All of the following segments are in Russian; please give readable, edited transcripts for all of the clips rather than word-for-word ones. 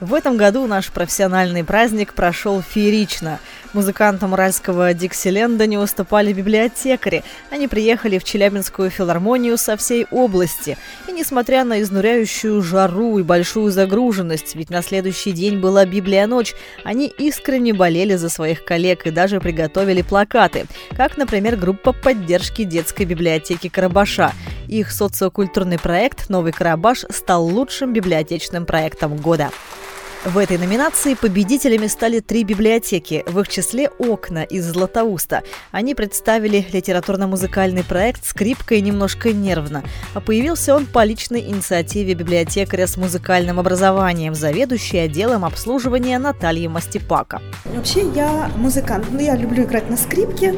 В этом году наш профессиональный праздник прошел феерично. Музыкантам уральского Диксиленда не уступали библиотекари. Они приехали в Челябинскую филармонию со всей области. И несмотря на изнуряющую жару и большую загруженность, ведь на следующий день была Библионочь, они искренне болели за своих коллег и даже приготовили плакаты. Как, например, группа поддержки детской библиотеки Карабаша. Их социокультурный проект «Новый Карабаш» стал лучшим библиотечным проектом года. В этой номинации победителями стали 3 библиотеки, в их числе «Окна» из Златоуста. Они представили литературно-музыкальный проект «Скрипка и немножко нервно». А появился он по личной инициативе библиотекаря с музыкальным образованием, заведующей отделом обслуживания Натальи Мастепако. Вообще я музыкант, но я люблю играть на скрипке.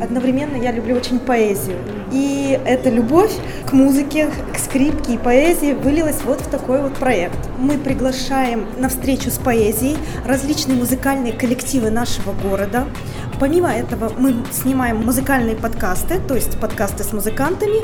Одновременно я люблю очень поэзию. И эта любовь к музыке, к скрипке и поэзии вылилась вот в такой вот проект. Мы приглашаем на встречу с поэзией различные музыкальные коллективы нашего города. Помимо этого мы снимаем музыкальные подкасты, то есть подкасты с музыкантами.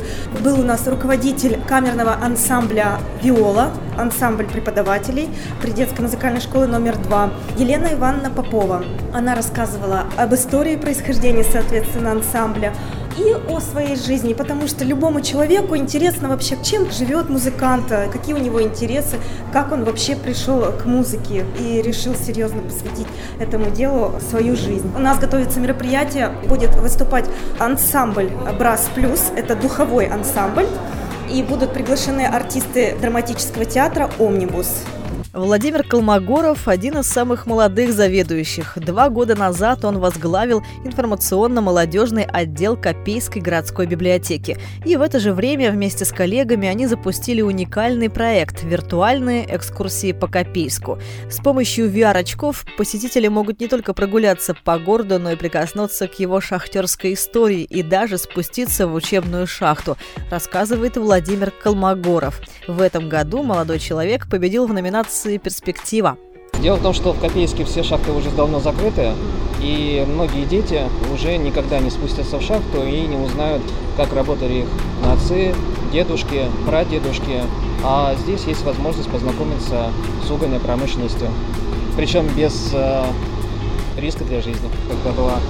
Был у нас руководитель камерного ансамбля «Виола», ансамбль преподавателей при детской музыкальной школе номер 2 Елена Ивановна Попова. Она рассказывала об истории происхождения, соответственно, ансамбля и о своей жизни, потому что любому человеку интересно вообще, чем живет музыкант, какие у него интересы, как он вообще пришел к музыке и решил серьезно посвятить этому делу свою жизнь. У нас готовится мероприятие, будет выступать ансамбль Brass Plus, это духовой ансамбль, и будут приглашены артисты драматического театра «Омнибус». Владимир Колмогоров – один из самых молодых заведующих. 2 года назад он возглавил информационно-молодежный отдел Копейской городской библиотеки. И в это же время вместе с коллегами они запустили уникальный проект – виртуальные экскурсии по Копейску. С помощью VR-очков посетители могут не только прогуляться по городу, но и прикоснуться к его шахтерской истории и даже спуститься в учебную шахту, рассказывает Владимир Колмогоров. В этом году молодой человек победил в номинации «Перспектива». Дело в том, что в Копейске все шахты уже давно закрыты, и многие дети уже никогда не спустятся в шахту и не узнают, как работали их отцы, дедушки, прадедушки. А здесь есть возможность познакомиться с угольной промышленностью, причем без риска для жизни. Когда была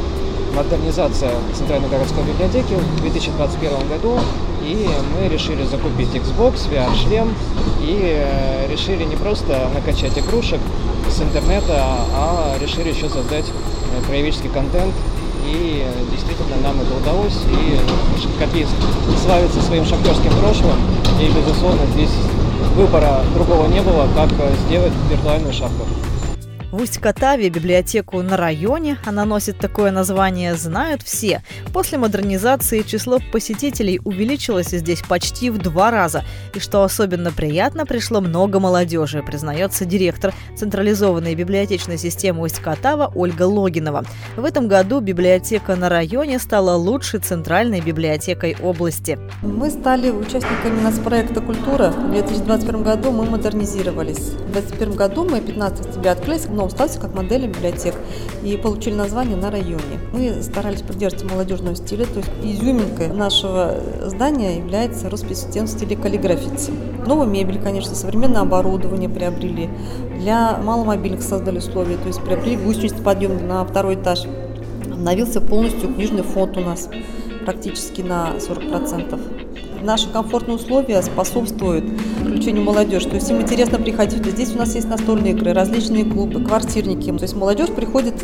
модернизация Центральной городской библиотеки в 2021 году, и мы решили закупить Xbox, VR-шлем, и решили не просто накачать игрушек с интернета, а решили еще создать краеведческий контент. И действительно нам это удалось, и Копейск славится своим шахтерским прошлым, и, безусловно, здесь выбора другого не было, как сделать виртуальную шахту. В Усть-Катаве библиотеку на районе, она носит такое название, знают все. После модернизации число посетителей увеличилось здесь почти в 2 раза. И что особенно приятно, пришло много молодежи, признается директор централизованной библиотечной системы Усть-Катава Ольга Логинова. В этом году библиотека на районе стала лучшей центральной библиотекой области. Мы стали участниками нацпроекта «Культура». В 2021 году мы модернизировались. В 2021 году мы 15 себя отклеились, но статус как модели библиотек и получили название «На районе». Мы старались придерживаться молодежного стиля, то есть изюминкой нашего здания является роспись стен в стиле каллиграффити. Новая мебель, конечно, современное оборудование приобрели, для маломобильных создали условия, то есть приобрели гусеничный подъем на 2 этаж, обновился полностью книжный фонд у нас практически на 40%. Наши комфортные условия способствуют включению молодежи. То есть им интересно приходить. Здесь у нас есть настольные игры, различные клубы, квартирники. То есть молодежь приходит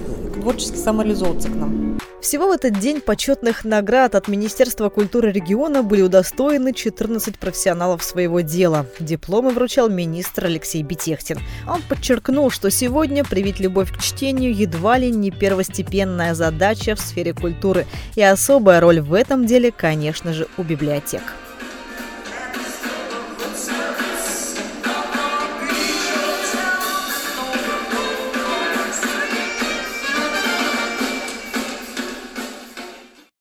творчески самореализовываться к нам. Всего в этот день почетных наград от Министерства культуры региона были удостоены 14 профессионалов своего дела. Дипломы вручал министр Алексей Бетехтин. Он подчеркнул, что сегодня привить любовь к чтению едва ли не первостепенная задача в сфере культуры. И особая роль в этом деле, конечно же, у библиотек.